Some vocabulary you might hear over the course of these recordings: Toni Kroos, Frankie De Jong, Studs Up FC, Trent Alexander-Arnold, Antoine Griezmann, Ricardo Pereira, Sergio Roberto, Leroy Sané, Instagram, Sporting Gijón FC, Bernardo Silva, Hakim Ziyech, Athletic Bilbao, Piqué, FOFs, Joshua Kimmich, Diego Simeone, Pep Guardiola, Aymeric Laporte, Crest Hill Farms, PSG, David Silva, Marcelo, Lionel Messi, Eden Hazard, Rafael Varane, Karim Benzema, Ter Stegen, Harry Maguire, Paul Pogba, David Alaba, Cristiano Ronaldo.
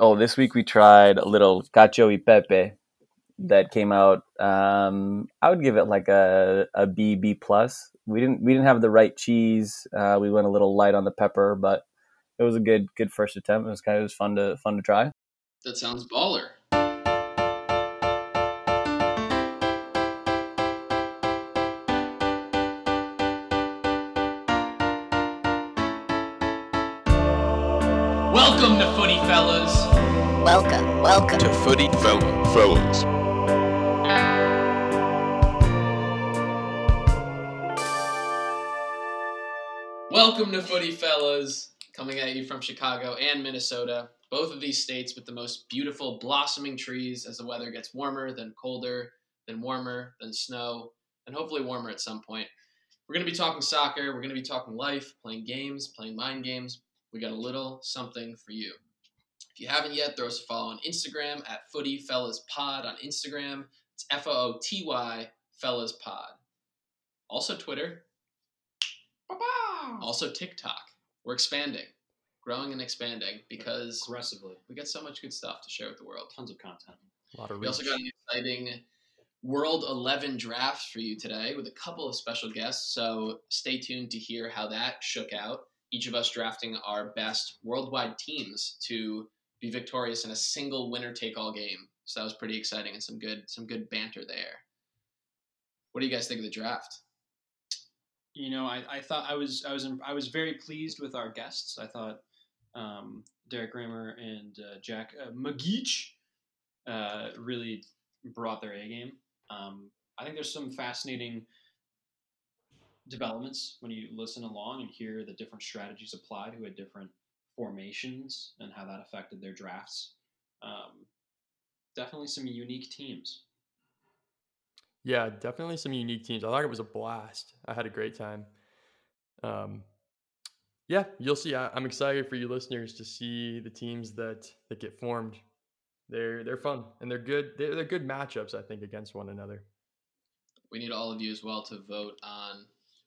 Oh, this week we tried a little cacio e pepe that came out. I would give it like a B plus. We didn't have the right cheese. We went a little light on the pepper, but it was a good first attempt. It was fun to try. That sounds baller. Welcome to Footy Fellas. Welcome to Footy Fellas. Welcome to Footy Fellas, coming at you from Chicago and Minnesota, both of these states with the most beautiful blossoming trees as the weather gets warmer, then colder, then warmer, then snow, and hopefully warmer at some point. We're going to be talking soccer, we're going to be talking life, playing games, playing mind games. We got a little something for you. If you haven't yet, throw us a follow on Instagram at Footy Fellas Pod on Instagram. It's FOOTY Fellas Pod. Also Twitter. Also TikTok. We're expanding, growing and expanding because aggressively we got so much good stuff to share with the world. Tons of content. A lot of reach. We also got an exciting World 11 draft for you today with a couple of special guests. So stay tuned to hear how that shook out. Each of us drafting our best worldwide teams to be victorious in a single winner-take-all game. So that was pretty exciting and some good banter there. What do you guys think of the draft? You know, I was very pleased with our guests. I thought Derek Grammer and Jack McGeoch really brought their A game. I think there's some fascinating developments when you listen along and hear the different strategies applied, who had different formations and how that affected their drafts. Definitely some unique teams. Yeah, definitely some unique teams. I thought it was a blast. I had a great time. Yeah, you'll see. I'm excited for you listeners to see the teams that get formed. They're fun and they're good. They're good matchups, I think, against one another. We need all of you as well to vote on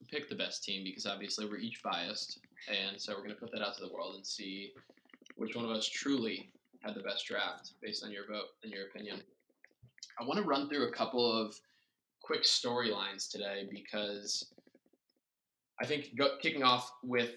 pick the best team because obviously we're each biased, and so we're going to put that out to the world and see which one of us truly had the best draft based on your vote and your opinion. I want to run through a couple of quick storylines today because I think kicking off with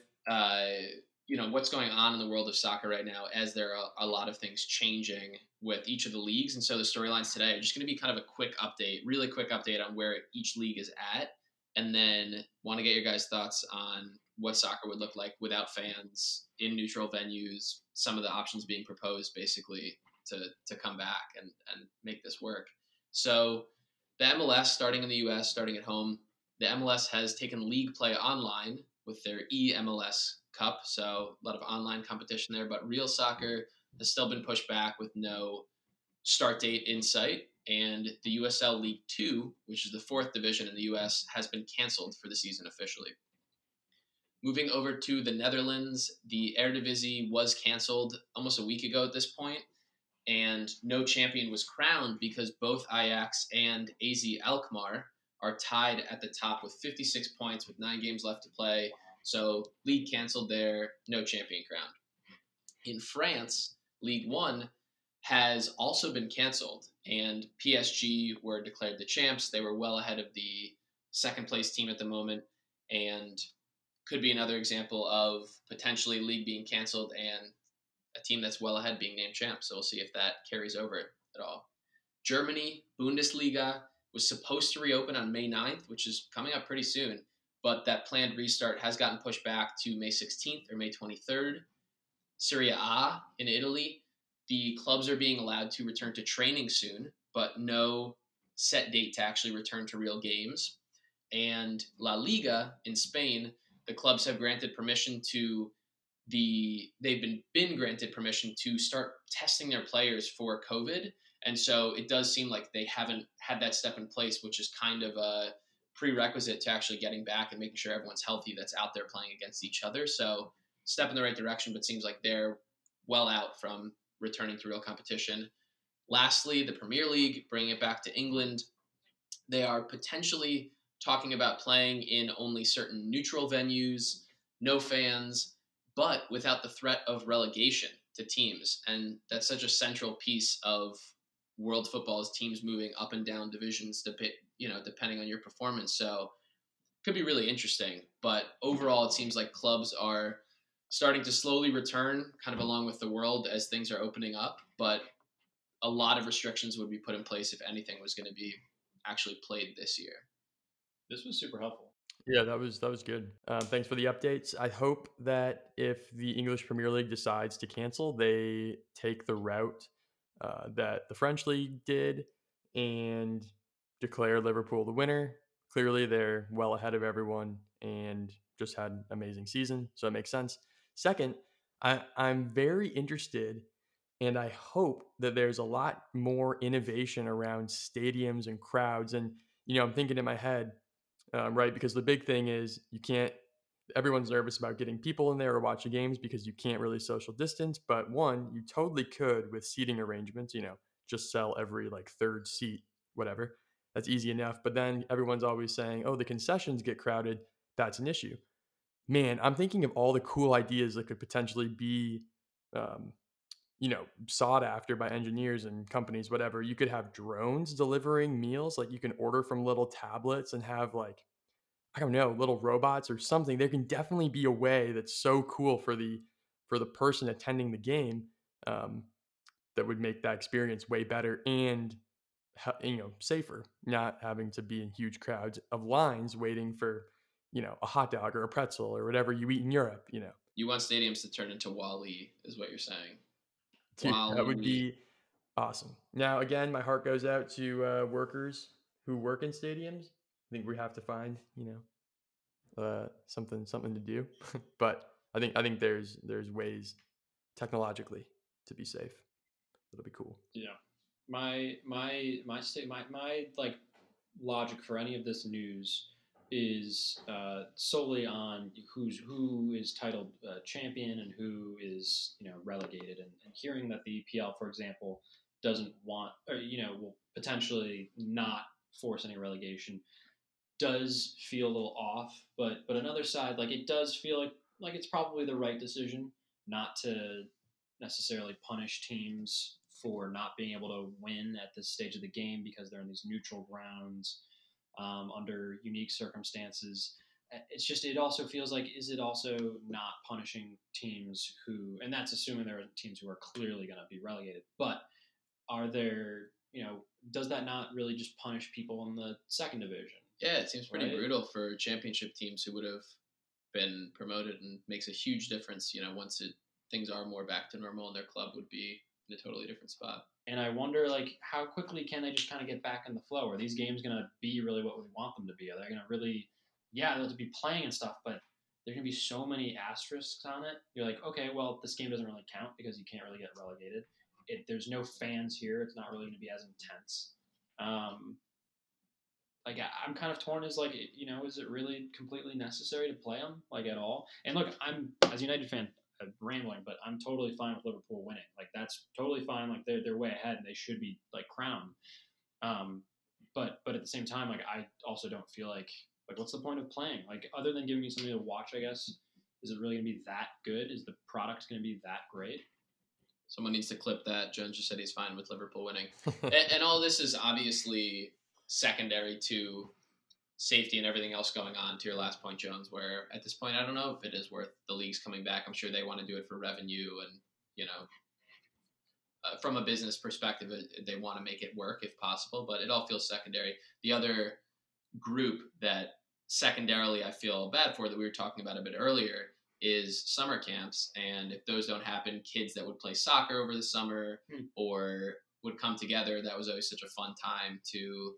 what's going on in the world of soccer right now, as there are a lot of things changing with each of the leagues, and so the storylines today are just going to be kind of a really quick update on where each league is at. And then want to get your guys' thoughts on what soccer would look like without fans, in neutral venues, some of the options being proposed basically to come back and make this work. So the MLS, starting in the U.S., starting at home, the MLS has taken league play online with their eMLS Cup. So a lot of online competition there, but real soccer has still been pushed back with no start date in sight. And the USL League 2, which is the fourth division in the U.S., has been canceled for the season officially. Moving over to the Netherlands, the Eredivisie was canceled almost a week ago at this point, and no champion was crowned because both Ajax and AZ Alkmaar are tied at the top with 56 points with 9 games left to play. So league canceled there, no champion crowned. In France, League 1 has also been canceled, and PSG were declared the champs. They were well ahead of the second-place team at the moment, and could be another example of potentially league being canceled and a team that's well ahead being named champs. So we'll see if that carries over at all. Germany, Bundesliga, was supposed to reopen on May 9th, which is coming up pretty soon, but that planned restart has gotten pushed back to May 16th or May 23rd. Serie A in Italy, the clubs are being allowed to return to training soon, but no set date to actually return to real games. And La Liga in Spain, the clubs have granted permission to they've been granted permission to start testing their players for COVID. And so it does seem like they haven't had that step in place, which is kind of a prerequisite to actually getting back and making sure everyone's healthy that's out there playing against each other. So step in the right direction, but seems like they're well out from returning to real competition. Lastly, the Premier League, bringing it back to England, they are potentially talking about playing in only certain neutral venues, no fans, but without the threat of relegation. to teams. And that's such a central piece of world football, is teams moving up and down divisions, depending on your performance. So it could be really interesting. But overall, it seems like clubs are starting to slowly return kind of along with the world as things are opening up. But a lot of restrictions would be put in place if anything was going to be actually played this year. This was super helpful. Yeah, that was good. Thanks for the updates. I hope that if the English Premier League decides to cancel, they take the route that the French League did and declare Liverpool the winner. Clearly, they're well ahead of everyone and just had an amazing season, so it makes sense. Second, I'm very interested, and I hope that there's a lot more innovation around stadiums and crowds. And, I'm thinking in my head, right? Because the big thing is everyone's nervous about getting people in there or watching games because you can't really social distance. But one, you totally could with seating arrangements, just sell every third seat, whatever. That's easy enough. But then everyone's always saying, oh, the concessions get crowded. That's an issue. Man, I'm thinking of all the cool ideas that could potentially be, sought after by engineers and companies, whatever. You could have drones delivering meals. You can order from little tablets and have little robots or something. There can definitely be a way that's so cool for the person attending the game that would make that experience way better and, safer, not having to be in huge crowds of lines waiting for, a hot dog or a pretzel or whatever you eat in Europe, You want stadiums to turn into Wall-E is what you're saying. Dude, that would be awesome. Now, again, my heart goes out to workers who work in stadiums. I think we have to find, something to do. But I think there's ways technologically to be safe. It'll be cool. Yeah, my logic for any of this news is solely on who is titled champion and who is relegated, and hearing that the EPL, for example, doesn't want or will potentially not force any relegation does feel a little off, but another side, it does feel like it's probably the right decision not to necessarily punish teams for not being able to win at this stage of the game because they're in these neutral grounds under unique circumstances. It's just, it also feels like, is it also not punishing teams who, and that's assuming there are teams who are clearly going to be relegated, but are there, does that not really just punish people in the second division? Yeah, it seems pretty brutal for championship teams who would have been promoted, and makes a huge difference, once things are more back to normal and their club would be in a totally different spot. And I wonder, how quickly can they just kind of get back in the flow? Are these games going to be really what we want them to be? Are they going to really, they'll be playing and stuff, but there's going to be so many asterisks on it. You're like, okay, well, this game doesn't really count because you can't really get relegated. There's no fans here. It's not really going to be as intense. I'm kind of torn as, is it really completely necessary to play them, at all? And look, I'm, as a United fan, rambling, but I'm totally fine with Liverpool winning. That's totally fine. They're way ahead and they should be crowned. But at the same time, I also don't feel like what's the point of playing? Other than giving me something to watch, I guess, is it really gonna be that good? Is the product gonna be that great? Someone needs to clip that. Jones just said he's fine with Liverpool winning. and all this is obviously secondary to safety and everything else going on, to your last point, Jones, where at this point, I don't know if it is worth the leagues coming back. I'm sure they want to do it for revenue and, from a business perspective, they want to make it work if possible, but it all feels secondary. The other group that secondarily I feel bad for, that we were talking about a bit earlier, is summer camps. And if those don't happen, kids that would play soccer over the summer or would come together, that was always such a fun time to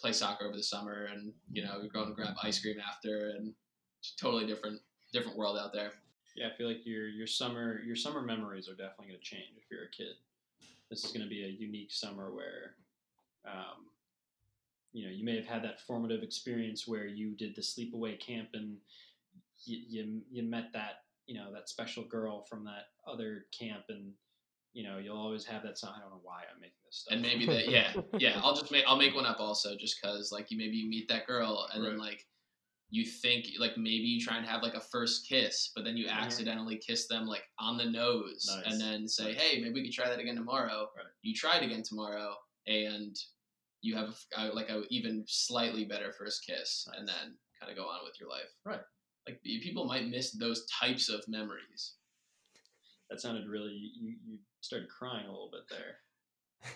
play soccer over the summer, and we go and grab ice cream after, and it's a totally different world out there. Yeah, I feel like your summer memories are definitely going to change if you're a kid. This is going to be a unique summer where, you may have had that formative experience where you did the sleepaway camp and you met that that special girl from that other camp, and you'll always have that song. I don't know why I'm making this stuff. And maybe that, I'll make one up also, just cause you meet that girl and right. then you think like maybe you try and have like a first kiss, but then you accidentally kiss them like on the nose and then say, hey, maybe we could try that again tomorrow. You try it again tomorrow and you have a even slightly better first kiss and then kind of go on with your life. Like people might miss those types of memories. That sounded really, you started crying a little bit there.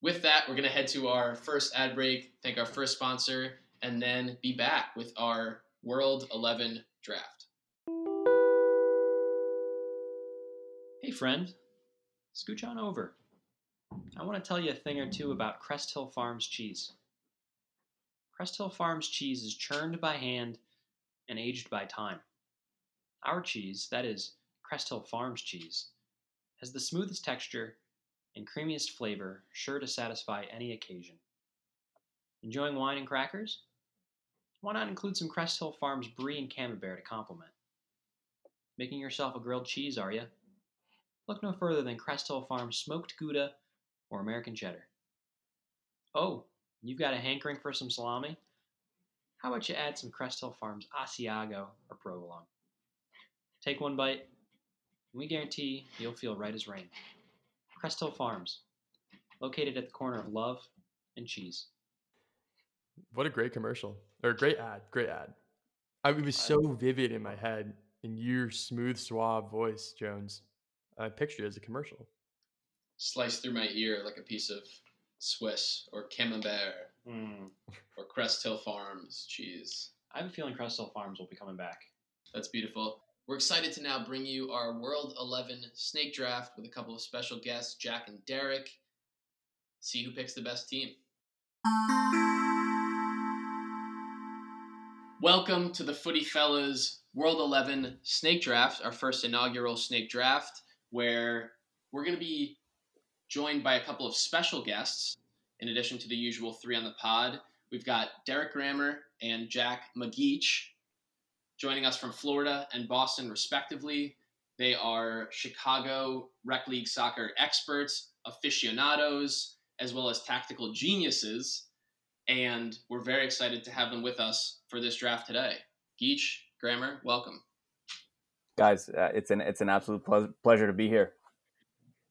With that, we're going to head to our first ad break, thank our first sponsor, and then be back with our World 11 draft. Hey, friend. Scooch on over. I want to tell you a thing or two about Crest Hill Farms cheese. Crest Hill Farms cheese is churned by hand and aged by time. Our cheese, that is, Crest Hill Farms cheese, has the smoothest texture and creamiest flavor, sure to satisfy any occasion. Enjoying wine and crackers? Why not include some Crest Hill Farms brie and camembert to complement? Making yourself a grilled cheese, are you? Look no further than Crest Hill Farms smoked Gouda or American cheddar. Oh, you've got a hankering for some salami? How about you add some Crest Hill Farms Asiago or provolone? Take one bite, and we guarantee you'll feel right as rain. Crest Hill Farms, located at the corner of Love and Cheese. What a great commercial, or great ad. I mean, it was so vivid in my head, in your smooth, suave voice, Jones. I pictured it as a commercial. Sliced through my ear like a piece of Swiss or camembert or Crest Hill Farms cheese. I have a feeling Crest Hill Farms will be coming back. That's beautiful. We're excited to now bring you our World 11 snake draft with a couple of special guests, Jack and Derek. See who picks the best team. Welcome to the Footy Fellas World 11 snake draft, our first inaugural snake draft, where we're going to be joined by a couple of special guests. In addition to the usual three on the pod, we've got Derek Grammer and Jack McGeoch, joining us from Florida and Boston, respectively. They are Chicago Rec League soccer experts, aficionados, as well as tactical geniuses. And we're very excited to have them with us for this draft today. Geach, Grammer, welcome. Guys, it's an absolute pleasure to be here.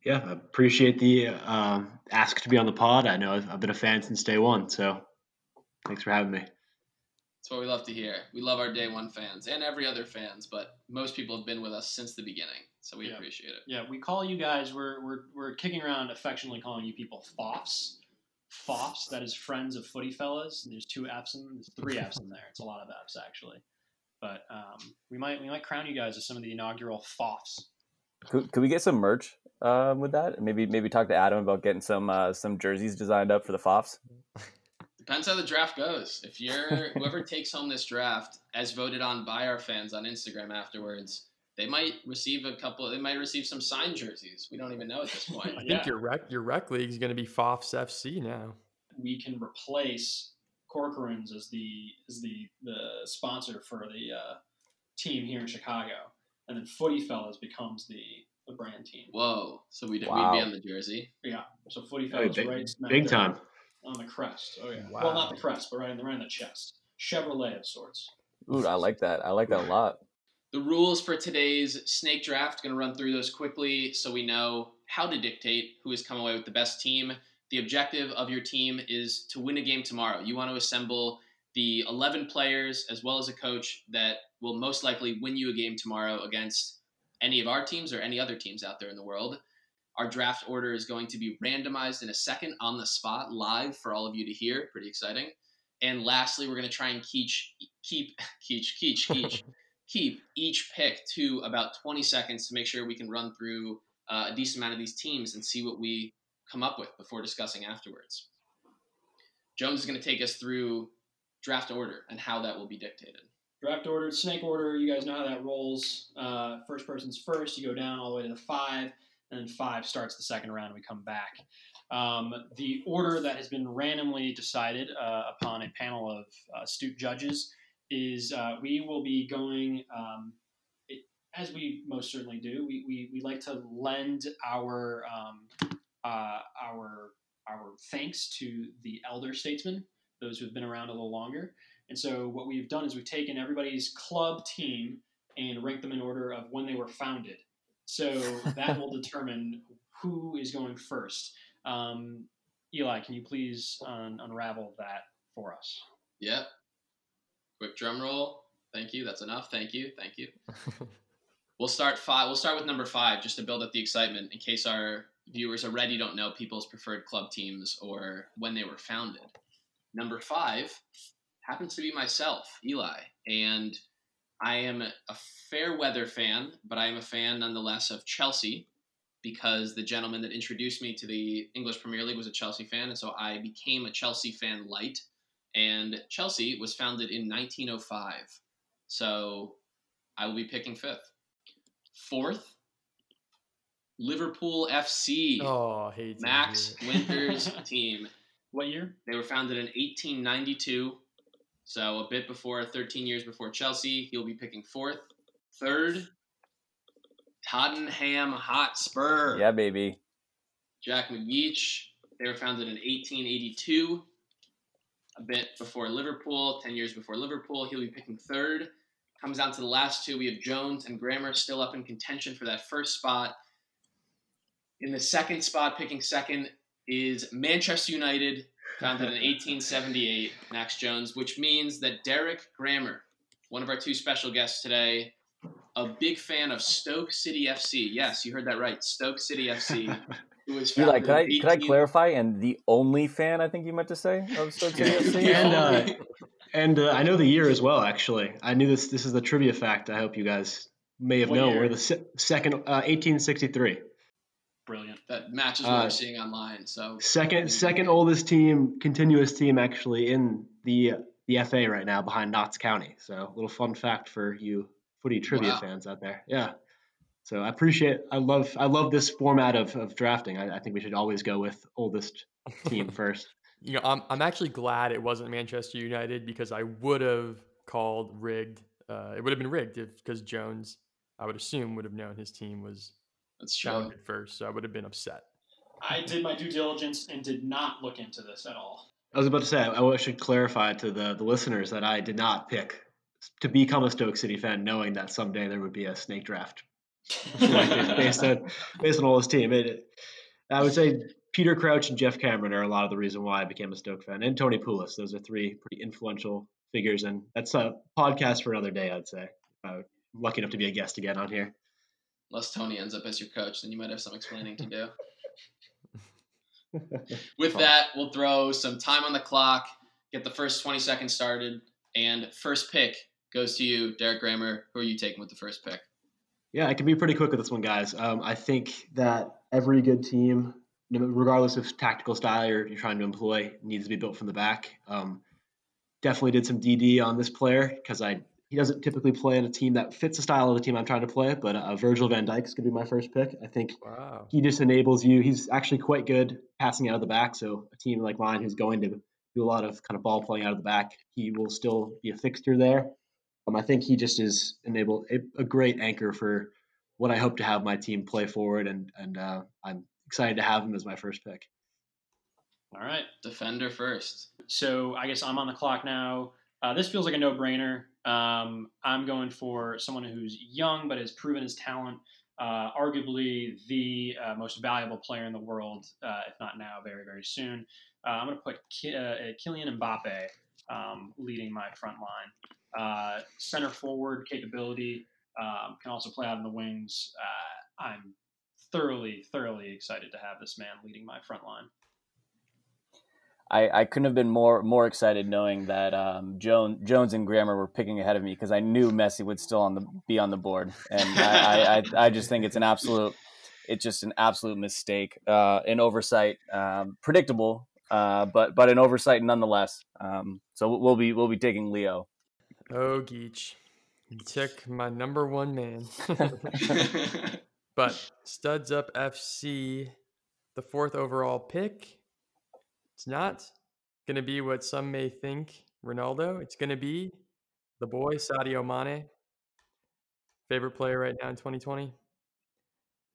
Yeah, I appreciate the ask to be on the pod. I know I've been a fan since day one, so thanks for having me. That's what we love to hear. We love our day one fans and every other fans, but most people have been with us since the beginning, so we appreciate it. Yeah, we call you guys, we're kicking around affectionately calling you people FOFs. FOFs, that is Friends of Footy Fellas. There's three F's in there. It's a lot of F's, actually. But we might crown you guys as some of the inaugural FOFs. Could we get some merch with that? Maybe talk to Adam about getting some jerseys designed up for the FOFs. Depends how the draft goes. If whoever takes home this draft, as voted on by our fans on Instagram afterwards, they might receive some signed jerseys. We don't even know at this point. I think your rec league is going to be FOFs FC now. We can replace Corcoran's as the sponsor for the team here in Chicago, and then Footy Fellas becomes the brand team. Whoa! So we'd be on the jersey. Yeah. So Footy Fellas, right? Big time. On the crest. Oh, yeah. Wow. Well, not the crest, but right in the chest. Chevrolet of sorts. Ooh, I like that. I like that a lot. The rules for today's snake draft, going to run through those quickly so we know how to dictate who has come away with the best team. The objective of your team is to win a game tomorrow. You want to assemble the 11 players as well as a coach that will most likely win you a game tomorrow against any of our teams or any other teams out there in the world. Our draft order is going to be randomized in a second on the spot, live for all of you to hear. Pretty exciting. And lastly, we're going to try and keep each pick to about 20 seconds to make sure we can run through a decent amount of these teams and see what we come up with before discussing afterwards. Jones is going to take us through draft order and how that will be dictated. Draft order, snake order, you guys know how that rolls. First person's first, you go down all the way to the 5. And then 5 starts the second round, and we come back. The order that has been randomly decided upon a panel of astute judges is we will be going, as we most certainly do, we like to lend our thanks to the elder statesmen, those who have been around a little longer. And so what we've done is we've taken everybody's club team and ranked them in order of when they were founded. So that will determine who is going first. Eli, can you please unravel that for us? Yep. Quick drum roll. Thank you. That's enough. Thank you. Thank you. We'll start with number 5 just to build up the excitement in case our viewers already don't know people's preferred club teams or when they were founded. Number 5 happens to be myself, Eli, and I am a fair weather fan, but I am a fan nonetheless of Chelsea because the gentleman that introduced me to the English Premier League was a Chelsea fan, and so I became a Chelsea fan light, and Chelsea was founded in 1905. So I will be picking 5th. 4th, Liverpool FC. Oh, hate Max Winter's team. What year? They were founded in 1892. So a bit before, 13 years before Chelsea. He'll be picking 4th. 3rd, Tottenham Hotspur. Yeah, baby. Jack McGeoch. They were founded in 1882. A bit before Liverpool, 10 years before Liverpool. He'll be picking 3rd. Comes down to the last 2. We have Jones and Grammer still up in contention for that first spot. In the second spot, picking 2nd, is Manchester United, founded in 1878, Max Jones, which means that Derek Grammer, one of our 2 special guests today, a big fan of Stoke City FC. Yes, you heard that right. Stoke City FC. Who was founded in 18... Could I clarify? And the only fan, I think you meant to say, of Stoke City FC? And I know the year as well, actually. I knew this. This is the trivia fact I hope you guys may have known. We're the second, 1863. Brilliant. That matches what we're seeing online. So second oldest team, continuous team, actually, in the FA right now behind Notts County. So a little fun fact for you footy trivia fans out there. Yeah. So I appreciate I love this format of drafting. I think we should always go with oldest team first. You know, I'm actually glad it wasn't Manchester United because I would have called rigged. It would have been rigged because Jones, I would assume, would have known his team was founded first. So I would have been upset. I did my due diligence and did not look into this at all. I was about to say, I should clarify to the listeners that I did not pick to become a Stoke City fan, knowing that someday there would be a snake draft based on all his team. I would say Peter Crouch and Jeff Cameron are a lot of the reason why I became a Stoke fan, and Tony Pulis. Those are 3 pretty influential figures, and that's a podcast for another day, I'd say. I'm lucky enough to be a guest again on here. Unless Tony ends up as your coach, then you might have some explaining to do. With that, we'll throw some time on the clock, get the first 20 seconds started, and first pick goes to you, Derek Grammer. Who are you taking with the first pick? Yeah, I can be pretty quick with this one, guys. I think that every good team, regardless of tactical style you're trying to employ, needs to be built from the back. Definitely did some DD on this player because he doesn't typically play in a team that fits the style of the team I'm trying to play, but Virgil van Dijk is going to be my first pick. I think he just enables you. He's actually quite good passing out of the back, so a team like mine who's going to do a lot of kind of ball playing out of the back, he will still be a fixture there. I think he just is a great anchor for what I hope to have my team play forward, and I'm excited to have him as my first pick. All right, defender first. So I guess I'm on the clock now. This feels like a no-brainer. I'm going for someone who's young but has proven his talent, arguably the most valuable player in the world, if not now, very, very soon. I'm going to put Kylian Mbappe leading my front line. Center forward capability, can also play out in the wings. I'm thoroughly excited to have this man leading my front line. I couldn't have been more excited knowing that Jones and Grammer were picking ahead of me because I knew Messi would still be on the board, and I just think it's just an absolute mistake, an oversight, predictable, but an oversight nonetheless. So we'll be taking Leo. Oh, Geach, you took my number one man. But Studs Up FC, the 4th overall pick. It's not going to be what some may think, Ronaldo. It's going to be the boy, Sadio Mane. Favorite player right now in 2020.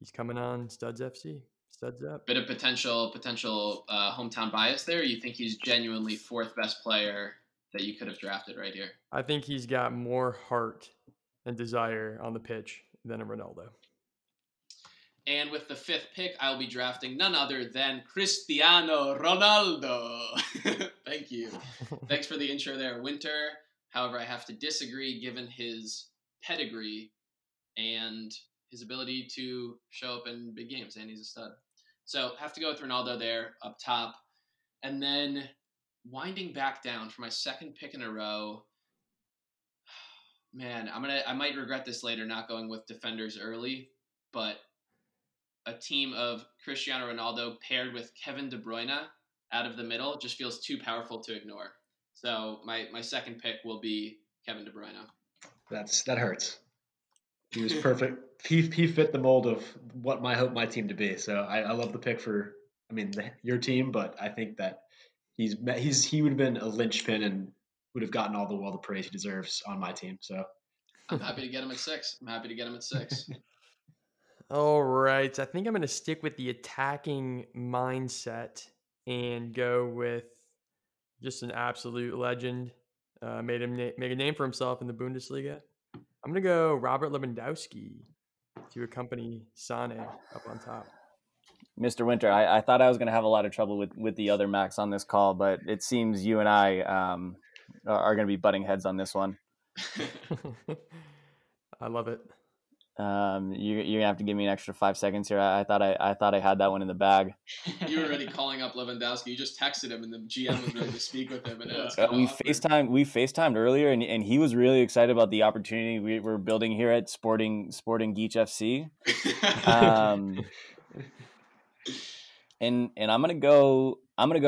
He's coming on Studs FC. Studs up. Bit of potential hometown bias there. You think he's genuinely 4th best player that you could have drafted right here? I think he's got more heart and desire on the pitch than a Ronaldo. And with the fifth pick, I'll be drafting none other than Cristiano Ronaldo. Thank you. Thanks for the intro there, Winter. However, I have to disagree given his pedigree and his ability to show up in big games, and he's a stud. So have to go with Ronaldo there up top. And then winding back down for my second pick in a row, man, I might regret this later not going with defenders early, but a team of Cristiano Ronaldo paired with Kevin De Bruyne out of the middle just feels too powerful to ignore. So my second pick will be Kevin De Bruyne. That hurts. He was perfect. He fit the mold of what I hope my team to be. So I love the pick for, your team, but I think that he would have been a linchpin and would have gotten all the praise he deserves on my team. So I'm happy to get him at six. All right. I think I'm going to stick with the attacking mindset and go with just an absolute legend. Made a name for himself in the Bundesliga. I'm going to go Robert Lewandowski to accompany Sané up on top. Mr. Winter, I thought I was going to have a lot of trouble with the other Max on this call, but it seems you and I are going to be butting heads on this one. I love it. You're gonna have to give me an extra 5 seconds here. I thought I had that one in the bag. You were already calling up Lewandowski. You just texted him, and the GM was ready to speak with him. And We FaceTimed earlier, and he was really excited about the opportunity we were building here at Sporting Gijón FC. And I'm gonna go.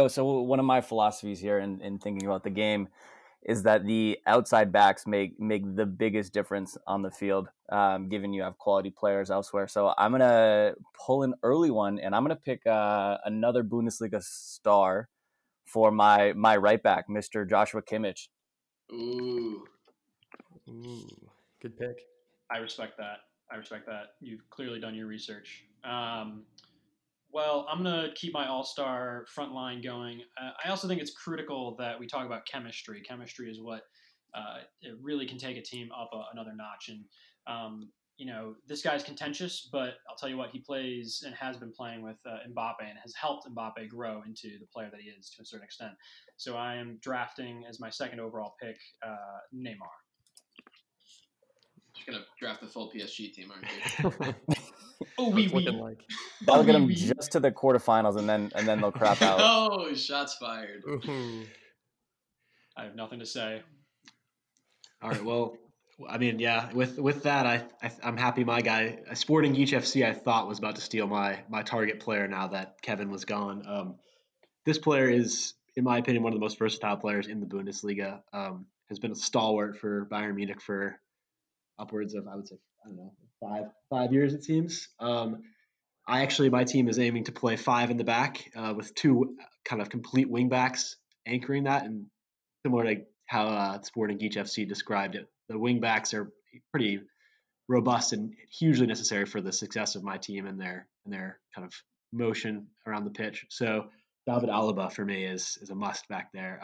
So one of my philosophies here, in thinking about the game, is that the outside backs make the biggest difference on the field, given you have quality players elsewhere. So I'm going to pull an early one, and I'm going to pick another Bundesliga star for my right back, Mr. Joshua Kimmich. Ooh. Good pick. I respect that. You've clearly done your research. Well, I'm going to keep my all-star front line going. I also think it's critical that we talk about chemistry. Chemistry is what it really can take a team up another notch. And, this guy's contentious, but I'll tell you what, he plays and has been playing with Mbappe and has helped Mbappe grow into the player that he is to a certain extent. So I am drafting as my second overall pick, Neymar. You're going to draft the full PSG team, aren't you? Oh, wee wee. Like. That'll get them just to the quarterfinals, and then they'll crap out. Oh, shots fired. Ooh. I have nothing to say. All right, well, yeah, with that, I'm happy my guy, Sporting Gijón FC, I thought was about to steal my target player now that Kevin was gone. This player is, in my opinion, one of the most versatile players in the Bundesliga. Has been a stalwart for Bayern Munich for upwards of, I would say, I don't know, five years it seems. My team is aiming to play five in the back with two kind of complete wing backs anchoring that, and similar to how Sporting Gijón FC described it, the wing backs are pretty robust and hugely necessary for the success of my team and their kind of motion around the pitch. So David Alaba for me is a must back there.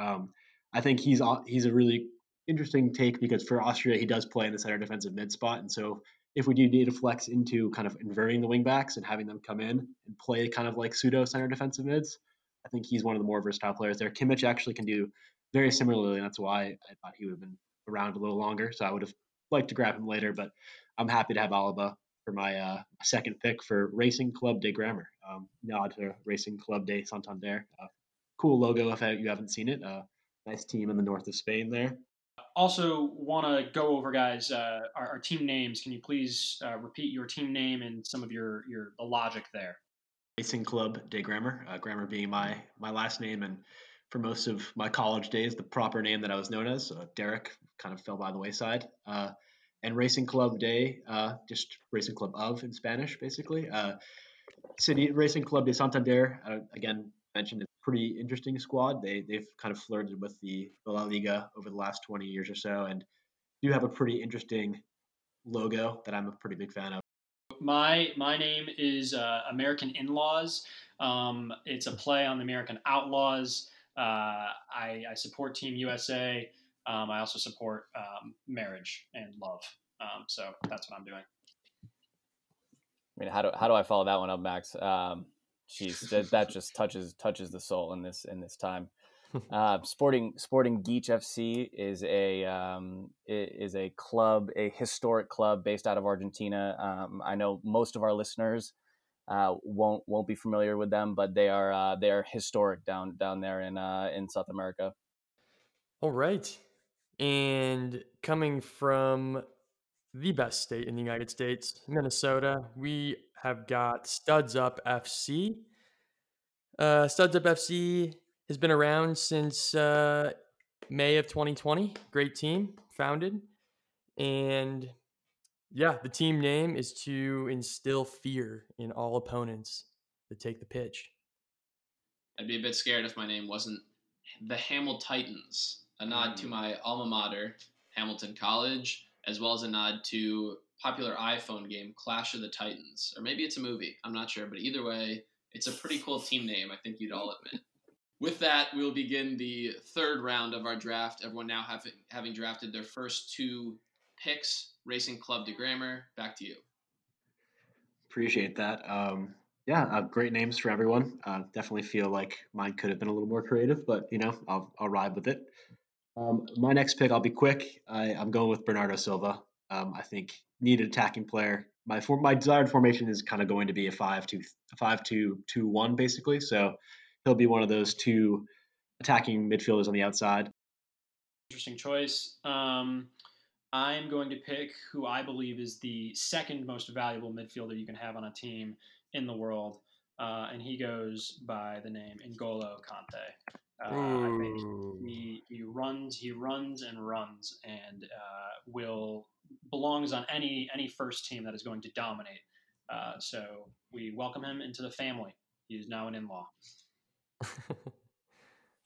I think he's a really interesting take because for Austria he does play in the center defensive mid spot, and so if we do need to flex into kind of inverting the wing backs and having them come in and play kind of like pseudo center defensive mids, I think he's one of the more versatile players there. Kimmich actually can do very similarly, and that's why I thought he would have been around a little longer. So I would have liked to grab him later, but I'm happy to have Alaba for my second pick for Racing Club de Grammer. Nod to Racing Club de Santander. Cool logo if you haven't seen it. Nice team in the north of Spain there. Also want to go over, guys, our team names. Can you please repeat your team name and some of the logic there? Racing Club de Grammer, Grammer being my last name. And for most of my college days, the proper name that I was known as, Derek, kind of fell by the wayside. And Racing Club de, just Racing Club of in Spanish, basically. City Racing Club de Santander, again, mentioned it. Pretty interesting squad. They've kind of flirted with the La Liga over the last 20 years or so, and do have a pretty interesting logo that I'm a pretty big fan of. My name is American In-Laws. It's a play on the American Outlaws. I support Team USA. I also support marriage and love. So that's what I'm doing. I mean, how do I follow that one up, Max? Jeez, that just touches the soul in this time. Sporting Gijón FC is a club, a historic club based out of Argentina. I know most of our listeners won't be familiar with them, but they are historic down there in South America. All right, and coming from the best state in the United States, Minnesota, we have got Studs Up FC. Studs Up FC has been around since May of 2020. Great team, founded. And yeah, the team name is to instill fear in all opponents that take the pitch. I'd be a bit scared if my name wasn't the Hamiltitans, a nod to my alma mater, Hamilton College, as well as a nod to popular iPhone game, Clash of the Titans. Or maybe it's a movie. I'm not sure. But either way, it's a pretty cool team name, I think you'd all admit. With that, we'll begin the third round of our draft. Everyone now having drafted their first two picks. Racing Club de Grammer, back to you. Appreciate that. Great names for everyone. Definitely feel like mine could have been a little more creative, but, I'll ride with it. My next pick, I'll be quick. I'm going with Bernardo Silva. I think needed attacking player. My desired formation is kind of going to be a 5-2-2-1 basically. So he'll be one of those two attacking midfielders on the outside. Interesting choice. I'm going to pick who I believe is the second most valuable midfielder you can have on a team in the world, and he goes by the name N'Golo Kanté. I think he runs and belongs on any first team that is going to dominate. So we welcome him into the family. He is now an in-law.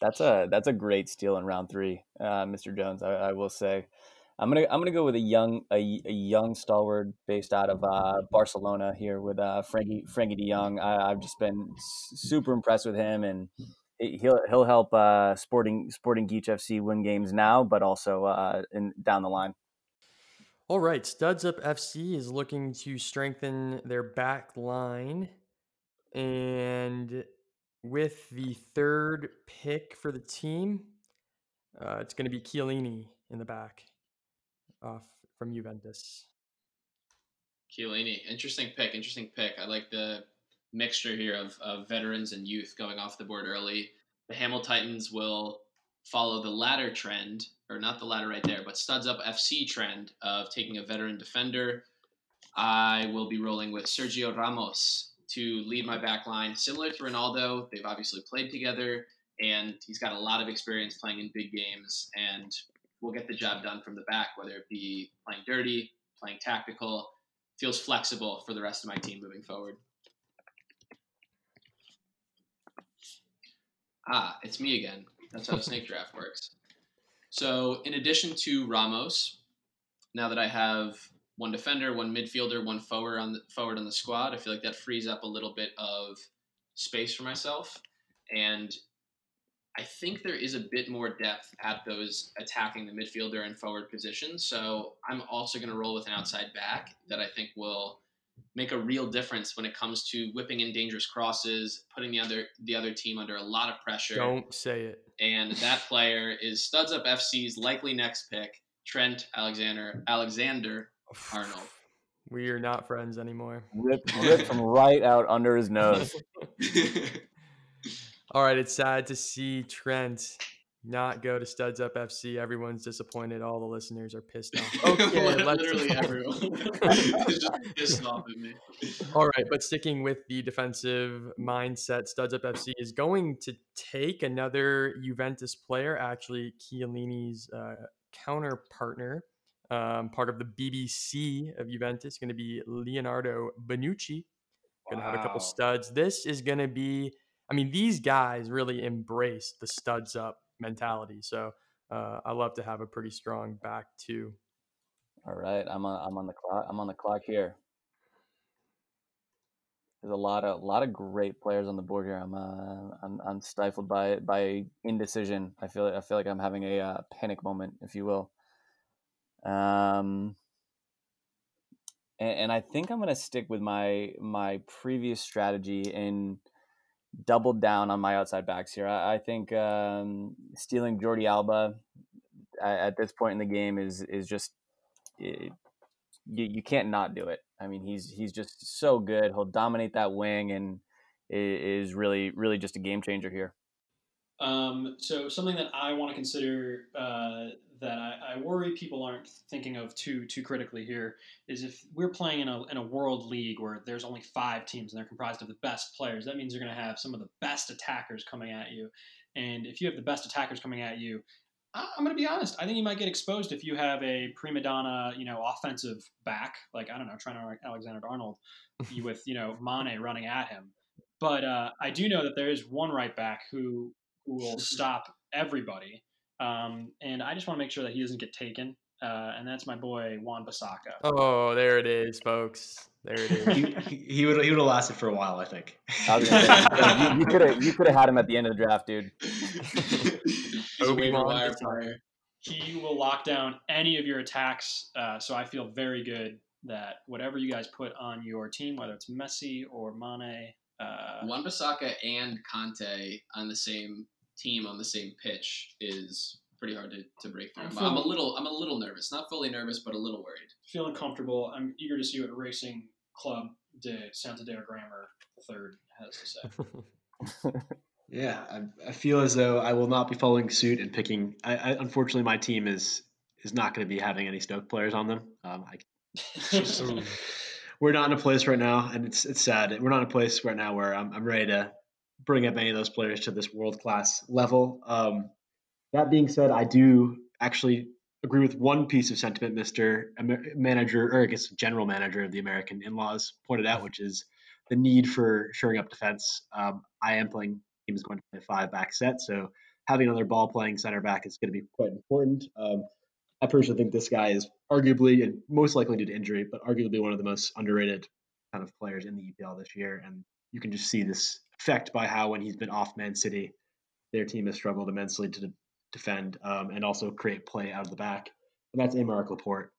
That's a great steal in round three, Mr. Jones. I will say, I'm gonna go with a young stalwart based out of Barcelona here with Frankie de Jong. I've just been super impressed with him, and he'll help Sporting Gijón FC win games now, but also down the line. All right, Studs Up FC is looking to strengthen their back line, and with the third pick for the team, it's going to be Chiellini in the back, from Juventus. Chiellini, interesting pick. I like the mixture here of veterans and youth going off the board early. The Hamiltitans will follow the latter trend, or not the latter right there, but Studs Up FC trend of taking a veteran defender. I will be rolling with Sergio Ramos to lead my back line. Similar to Ronaldo, they've obviously played together, and he's got a lot of experience playing in big games, and we'll get the job done from the back, whether it be playing dirty, playing tactical. Feels flexible for the rest of my team moving forward. It's me again. That's how snake draft works. So in addition to Ramos, now that I have one defender, one midfielder, one forward on the squad, I feel like that frees up a little bit of space for myself. And I think there is a bit more depth at those attacking the midfielder and forward positions. So I'm also going to roll with an outside back that I think will make a real difference when it comes to whipping in dangerous crosses, putting the other team under a lot of pressure. Don't say it. And that player is Studs Up FC's likely next pick, Trent Alexander-Arnold. We are not friends anymore. Rip from right out under his nose. All right, it's sad to see Trent not go to Studs Up FC. Everyone's disappointed. All the listeners are pissed off. Okay, literally everyone is just pissed off at me. All right, but sticking with the defensive mindset, Studs Up FC is going to take another Juventus player, actually Chiellini's counter partner, part of the BBC of Juventus, going to be Leonardo Bonucci. Going to have a couple studs. This is going to be, these guys really embrace the Studs Up mentality. So I love to have a pretty strong back two. All right, I'm on the clock. I'm on the clock here. There's a lot of great players on the board here. I'm stifled by indecision. I feel like I'm having a panic moment, if you will. And I think I'm going to stick with my previous strategy and double down on my outside backs here. I think stealing Jordi Alba at this point in the game is just you can't not do it. I mean, he's just so good. He'll dominate that wing and is really, really just a game changer here. So something that I want to consider that I worry people aren't thinking of too critically here is if we're playing in a world league where there's only 5 teams and they're comprised of the best players, that means you're going to have some of the best attackers coming at you. And if you have the best attackers coming at you, I'm going to be honest. I think you might get exposed if you have a prima donna, offensive back, like, I don't know, Trent Alexander-Arnold with, Mane running at him. But I do know that there is one right back who will stop everybody. And I just want to make sure that he doesn't get taken. And that's my boy, Wan-Bissaka. Oh, there it is, folks. There it is. He would have lasted for a while, I think. You could have had him at the end of the draft, dude. He will lock down any of your attacks. So I feel very good that whatever you guys put on your team, whether it's Messi or Mane, Wan-Bissaka and Conte on the same team on the same pitch is pretty hard to break through. I'm a little nervous, not fully nervous, but a little worried. Feeling comfortable. I'm eager to see what Racing Club de Grammer III has to say. Yeah, I feel as though I will not be following suit and picking. I unfortunately, my team is not going to be having any Stoke players on them. We're not in a place right now, and it's sad. We're not in a place right now where I'm ready to bring up any of those players to this world-class level. That being said, I do actually agree with one piece of sentiment General Manager of the American In-Laws pointed out, which is the need for shoring up defense. I am playing team is going to play 5-back set, so having another ball-playing center back is going to be quite important. I personally think this guy is arguably, and most likely due to injury, but arguably one of the most underrated kind of players in the EPL this year. And you can just see this effect by how when he's been off Man City, their team has struggled immensely to defend and also create play out of the back. And that's Aymeric Laporte,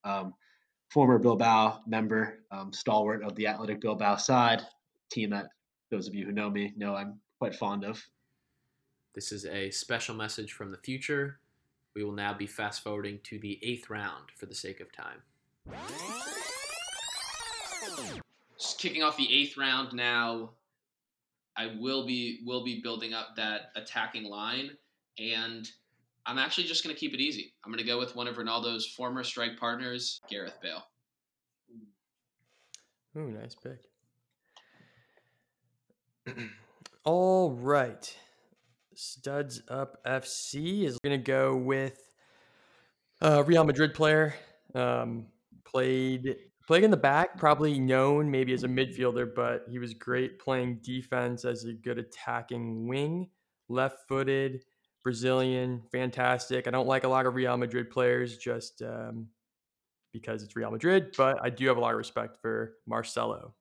former Bilbao member, stalwart of the Athletic Bilbao side, team that those of you who know me know I'm quite fond of. This is a special message from the future. We will now be fast forwarding to the 8th round for the sake of time. Just kicking off the 8th round now. I will be building up that attacking line, and I'm actually just going to keep it easy. I'm going to go with one of Ronaldo's former strike partners, Gareth Bale. Ooh, nice pick. All right. Studs Up FC is going to go with a Real Madrid player, played in the back, probably known maybe as a midfielder, but he was great playing defense as a good attacking wing, left-footed, Brazilian, fantastic. I don't like a lot of Real Madrid players just because it's Real Madrid, but I do have a lot of respect for Marcelo,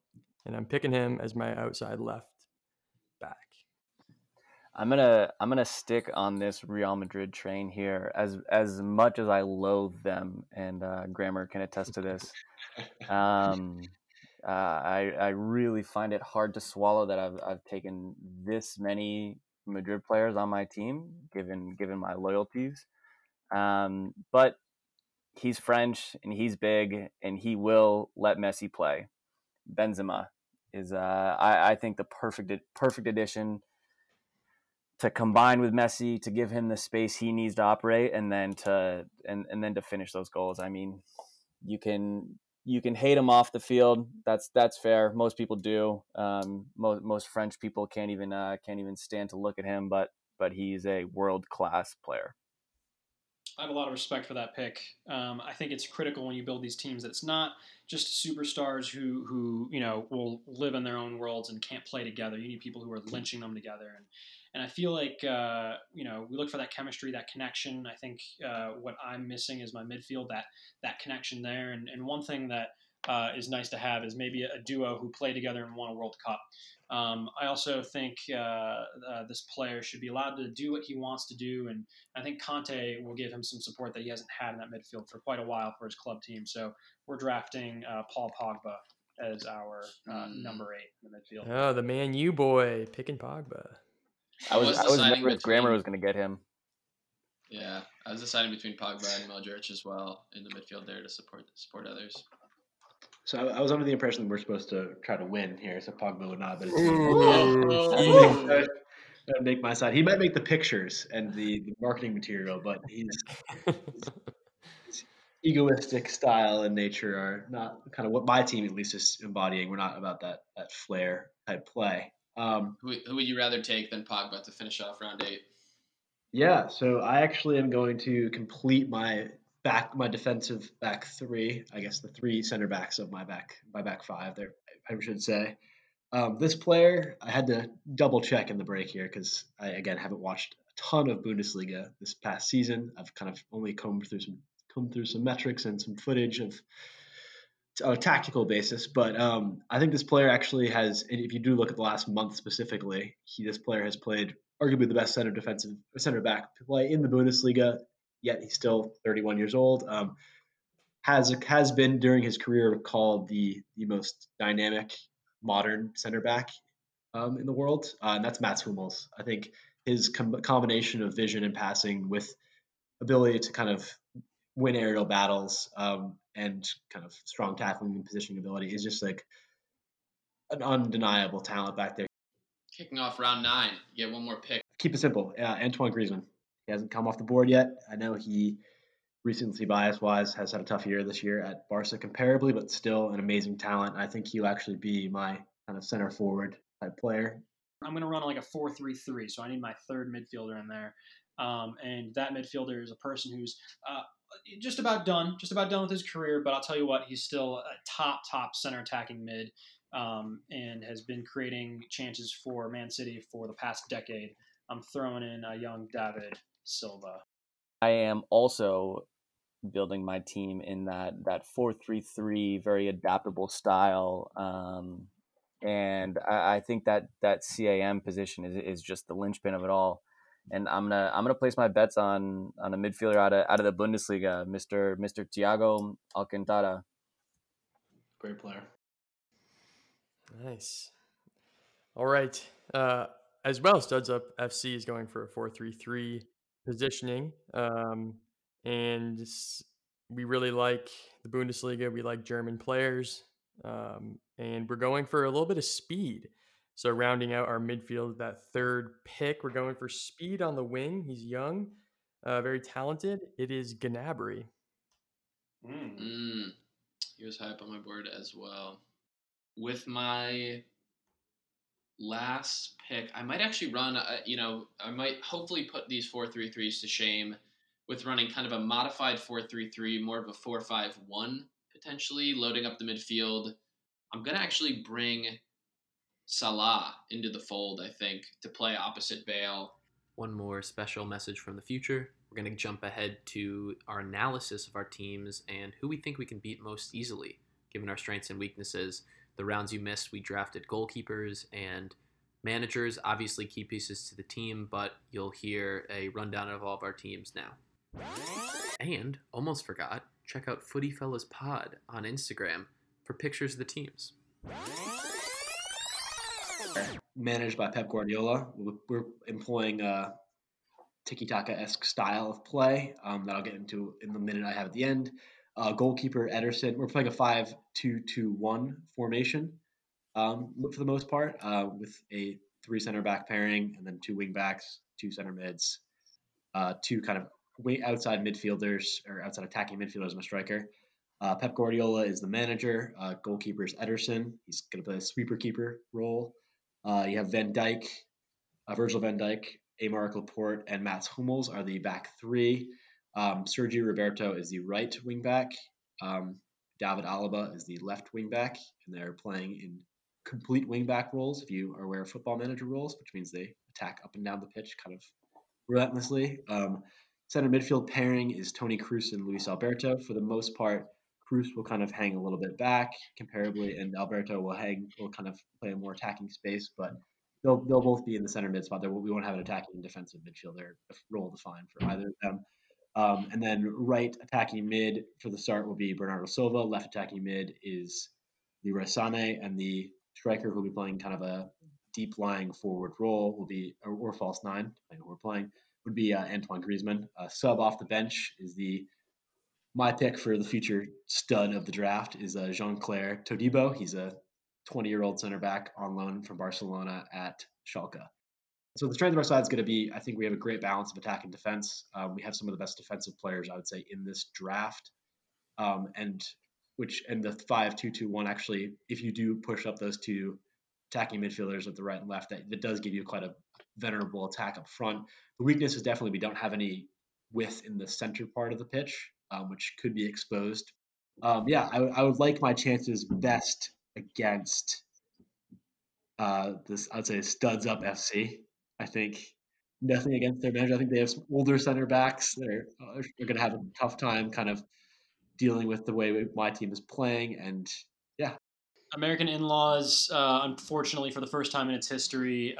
and I'm picking him as my outside left back. I'm gonna stick on this Real Madrid train here, as much as I loathe them, and Grammer can attest to this. I really find it hard to swallow that I've taken this many Madrid players on my team, given my loyalties. But he's French and he's big and he will let Messi play. Benzema is I think the perfect addition to combine with Messi, to give him the space he needs to operate, and then to finish those goals. I mean, you can hate him off the field. That's fair. Most people do. Most French people can't even stand to look at him. But he's a world-class player. I have a lot of respect for that pick. I think it's critical when you build these teams that it's not just superstars who will live in their own worlds and can't play together. You need people who are lynching them together. And I feel like, we look for that chemistry, that connection. I think what I'm missing is my midfield, that connection there. And one thing that is nice to have, is maybe a duo who play together and won a World Cup. I also think this player should be allowed to do what he wants to do, and I think Conte will give him some support that he hasn't had in that midfield for quite a while for his club team. So we're drafting Paul Pogba as our number 8 in the midfield. Oh, the Man U boy, picking Pogba. I was wondering if Grammer was going to get him. Yeah, I was deciding between Pogba and Modric as well in the midfield there to support others. So I was under the impression that we're supposed to try to win here, so Pogba would not. But that'd make my side. He might make the pictures and the marketing material, but his egoistic style and nature are not kind of what my team at least is embodying. We're not about that flair type play. Who would you rather take than Pogba to finish off round 8? Yeah, so I actually am going to complete my defensive back 3. I guess the 3 center backs of my back 5 there, I should say. This player, I had to double check in the break here because I again haven't watched a ton of Bundesliga this past season. I've kind of only combed through some metrics and some footage of on a tactical basis, but I think this player actually has, and if you do look at the last month specifically, this player has played arguably the best center back play in the Bundesliga, yet he's still 31 years old. Has been during his career called the most dynamic modern center back in the world, and that's Mats Hummels. I think his combination of vision and passing with ability to kind of win aerial battles and kind of strong tackling and positioning ability is just like an undeniable talent back there. Kicking off round 9, you get one more pick. Keep it simple. Antoine Griezmann. He hasn't come off the board yet. I know he recently, bias-wise, has had a tough year this year at Barca comparably, but still an amazing talent. I think he'll actually be my kind of center forward type player. I'm going to run like a 4-3-3, so I need my third midfielder in there. And that midfielder is a person who's just about done with his career, but I'll tell you what, he's still a top center attacking mid, and has been creating chances for Man City for the past decade. I'm throwing in a young David Silva. I am also building my team in that 4-3-3, very adaptable style. And I think that CAM position is just the linchpin of it all. And I'm gonna place my bets on a midfielder out of the Bundesliga, Mr. Thiago Alcantara. Great player. Nice. All right. As well, Studs Up FC is going for a 4-3-3 positioning, and we really like the Bundesliga. We like German players, and we're going for a little bit of speed. So rounding out our midfield, that third pick, we're going for speed on the wing. He's young, very talented. It is Gnabry. He was high up on my board as well. With my last pick, I might actually run, I might hopefully put these 4-3-3s to shame with running kind of a modified 4-3-3, more of a 4-5-1 potentially, loading up the midfield. I'm going to actually bring Salah into the fold, I think, to play opposite Bale. One more special message from the future. We're going to jump ahead to our analysis of our teams and who we think we can beat most easily, given our strengths and weaknesses. The rounds you missed, we drafted goalkeepers and managers, obviously key pieces to the team, but you'll hear a rundown of all of our teams now. And, almost forgot, check out Footy Fellas Pod on Instagram for pictures of the teams. Managed by Pep Guardiola. We're employing a tiki-taka-esque style of play that I'll get into in the minute I have at the end. Goalkeeper Ederson. We're playing a 5-2-2-1 formation for the most part, with a 3 center back pairing and then 2 wing backs, 2 center mids, 2 kind of outside midfielders or outside attacking midfielders and a striker. Pep Guardiola is the manager. Goalkeeper is Ederson. He's going to play a sweeper-keeper role. You have Van Dijk, Virgil van Dijk, Aymeric Laporte, and Mats Hummels are the back 3. Sergio Roberto is the right wing back. David Alaba is the left wing back, and they're playing in complete wing back roles, if you are aware of football manager roles, which means they attack up and down the pitch kind of relentlessly. Center midfield pairing is Toni Kroos and Luis Alberto. For the most part, Cruz will kind of hang a little bit back comparably, and Alberto will kind of play a more attacking space, but they'll both be in the center mid spot. We won't have an attacking and defensive midfielder role defined for either of them. And then right attacking mid for the start will be Bernardo Silva. Left attacking mid is Leroy Sané, and the striker who will be playing kind of a deep lying forward role will be, or false nine, depending who we're playing, would be Antoine Griezmann. Sub off the bench is my pick for the future stud of the draft is Jean-Claire Todibo. He's a 20-year-old center back on loan from Barcelona at Schalke. So the strength of our side is going to be, I think we have a great balance of attack and defense. We have some of the best defensive players, I would say, in this draft. And the 5-2-2-1 actually, if you do push up those two attacking midfielders at the right and left, that does give you quite a venerable attack up front. The weakness is definitely we don't have any width in the center part of the pitch, which could be exposed. I would like my chances best against this, I'd say, Studs Up FC. I think nothing against their manager. I think they have some older center backs that are going to have a tough time kind of dealing with the way my team is playing. And yeah. American In-Laws, unfortunately, for the first time in its history,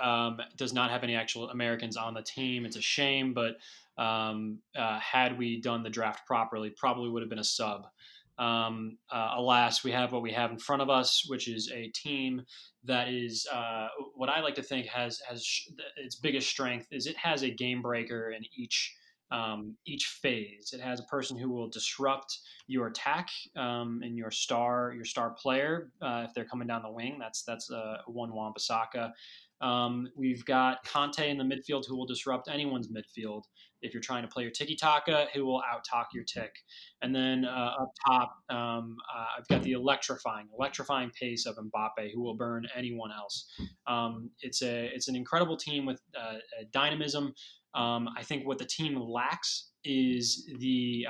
does not have any actual Americans on the team. It's a shame, but had we done the draft properly, probably would have been a sub. Alas, we have what we have in front of us, which is a team that is what I like to think has its biggest strength is it has a game breaker in each phase. It has a person who will disrupt your attack and your star player if they're coming down the wing. That's one Wan-Bissaka. We've got Conte in the midfield who will disrupt anyone's midfield. If you're trying to play your tiki-taka, he will out-talk your tick. And then up top, I've got the electrifying pace of Mbappe, who will burn anyone else. It's an incredible team with dynamism. I think what the team lacks is the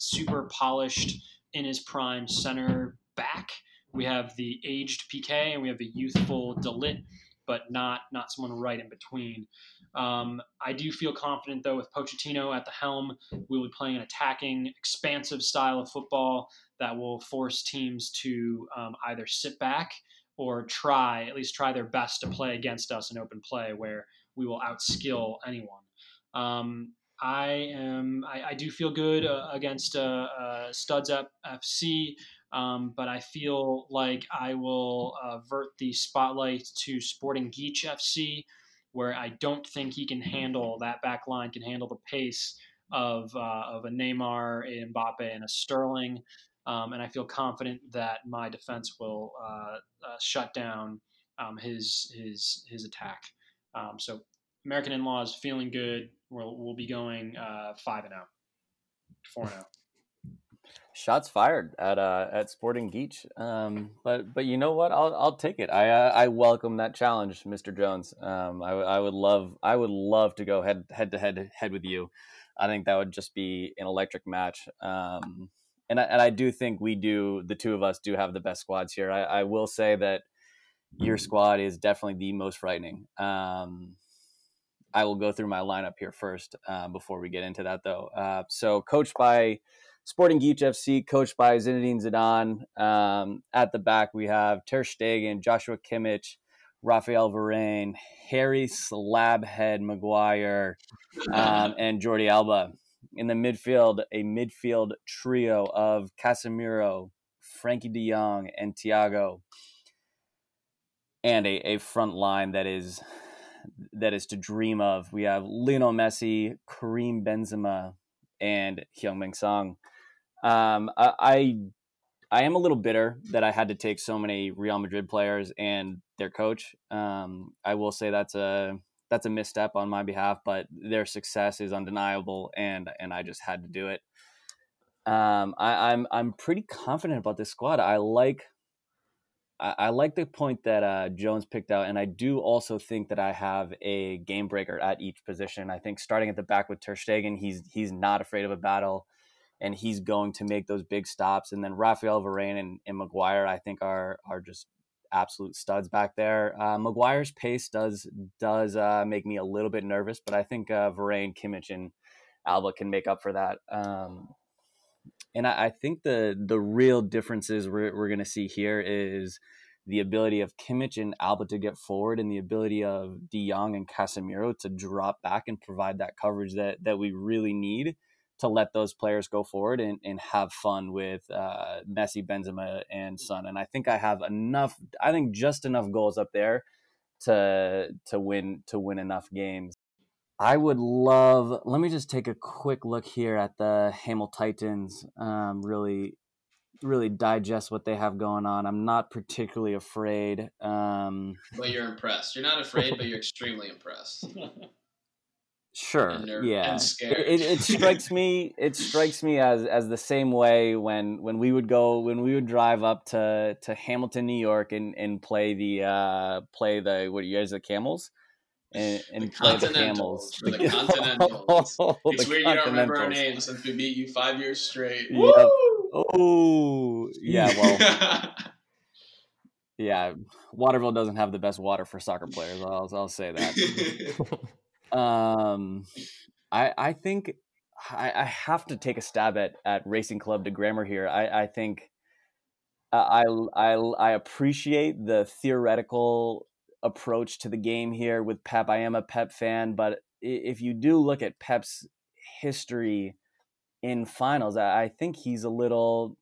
super polished, in his prime, center back. We have the aged Piqué and we have a youthful De Ligt, but not someone right in between. I do feel confident, though, with Pochettino at the helm. We will be playing an attacking, expansive style of football that will force teams to either sit back or at least try their best to play against us in open play, where we will outskill anyone. I do feel good against Studs Up FC. But I feel like I will avert the spotlight to Sporting Gijón FC, where I don't think that back line can handle the pace of a Neymar, a Mbappe, and a Sterling. And I feel confident that my defense will shut down his attack. So American In-Laws feeling good. We'll be going 5-0, 4-0. Shots fired at Sporting Gijón, but you know what? I'll take it. I welcome that challenge, Mr. Jones. I would love to go head to head with you. I think that would just be an electric match. And I do think the two of us do have the best squads here. I will say that your squad is definitely the most frightening. I will go through my lineup here first before we get into that, though. So coached by Sporting Gijón FC, coached by Zinedine Zidane. At the back, we have Ter Stegen, Joshua Kimmich, Rafael Varane, Harry Slabhead Maguire, and Jordi Alba. In the midfield, a midfield trio of Casemiro, Frankie de Jong, and Thiago. And a front line that is to dream of. We have Lionel Messi, Karim Benzema, and Heung-min Son. I am a little bitter that I had to take so many Real Madrid players and their coach. I will say that's a misstep on my behalf, but their success is undeniable, and I just had to do it. I'm pretty confident about this squad. I like the point that Jones picked out, and I do also think that I have a game breaker at each position. I think starting at the back with Ter Stegen, he's not afraid of a battle, and he's going to make those big stops. And then Rafael Varane and Maguire, I think, are just absolute studs back there. Maguire's pace does make me a little bit nervous, but I think Varane, Kimmich, and Alba can make up for that. And I think the real differences we're going to see here is the ability of Kimmich and Alba to get forward and the ability of De Jong and Casemiro to drop back and provide that coverage that we really need to let those players go forward and have fun with Messi, Benzema, and Son. And I think I have enough, I think just enough goals up there to win enough games. I would love, let me just take a quick look here at the Hamiltitans, really digest what they have going on. I'm not particularly afraid. But you're impressed. You're not afraid, but you're extremely impressed. Sure. And scared. It strikes me as the same way when we would drive up to Hamilton, New York and play the what are you guys, the Camels? And play the Camels. For the Continentals. It's weird you don't remember our names since we beat you 5 years straight. Yep. Woo! Oh yeah, well yeah, Waterville doesn't have the best water for soccer players, I'll say that. I think I have to take a stab at Racing Club de Grammer here. I think I appreciate the theoretical approach to the game here with Pep. I am a Pep fan, but if you do look at Pep's history in finals, I think he's a little.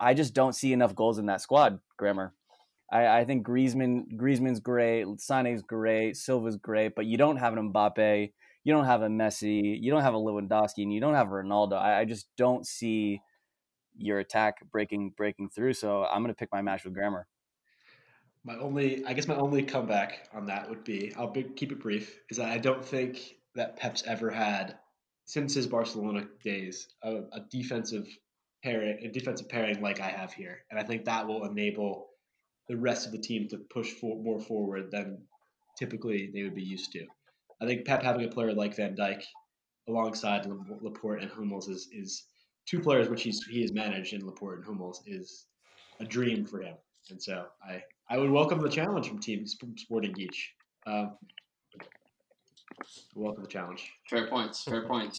I just don't see enough goals in that squad, Grammer. I think Griezmann's great, Sané's great, Silva's great, but you don't have an Mbappe, you don't have a Messi, you don't have a Lewandowski, and you don't have a Ronaldo. I just don't see your attack breaking through. So I'm going to pick my match with Grammer. My only comeback on that would be, keep it brief, is that I don't think that Pep's ever had, since his Barcelona days, a defensive pairing like I have here. And I think that will enable the rest of the team to push more forward than typically they would be used to. I think Pep having a player like Van Dijk alongside Laporte and Hummels is two players which he has managed in Laporte and Hummels is a dream for him. And so I would welcome the challenge from team Sporting Gijón. Welcome the challenge. Fair points.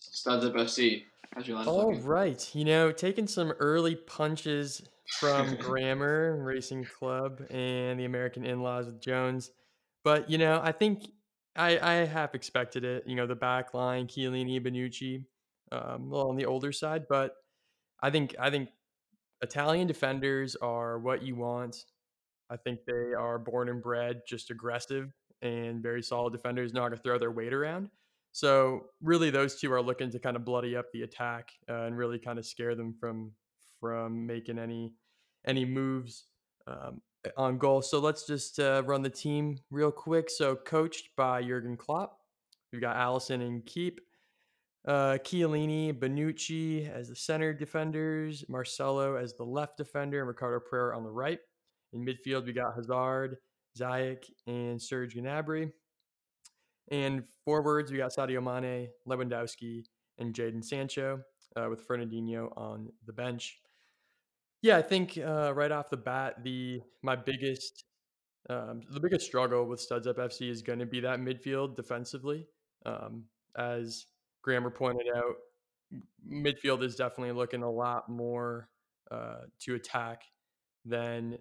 Studs Up FC. How's your lineup looking? All right. Taking some early punches from Grammer, Racing Club, and the American In-Laws with Jones. But, I think I half expected it. The back line, Chiellini, Bonucci, a little on the older side. But I think Italian defenders are what you want. I think they are born and bred, just aggressive and very solid defenders, not going to throw their weight around. So really those two are looking to kind of bloody up the attack and really kind of scare them from making any moves on goal. So let's just run the team real quick. So coached by Jurgen Klopp, we've got Alisson and Keep, Chiellini, Bonucci as the center defenders, Marcelo as the left defender, and Ricardo Pereira on the right. In midfield, we got Hazard, Ziyech, and Serge Gnabry. And forwards, we got Sadio Mane, Lewandowski, and Jadon Sancho with Fernandinho on the bench. Yeah, I think right off the bat, the biggest struggle with Studs Up FC is going to be that midfield defensively. As Grammer pointed out, midfield is definitely looking a lot more to attack than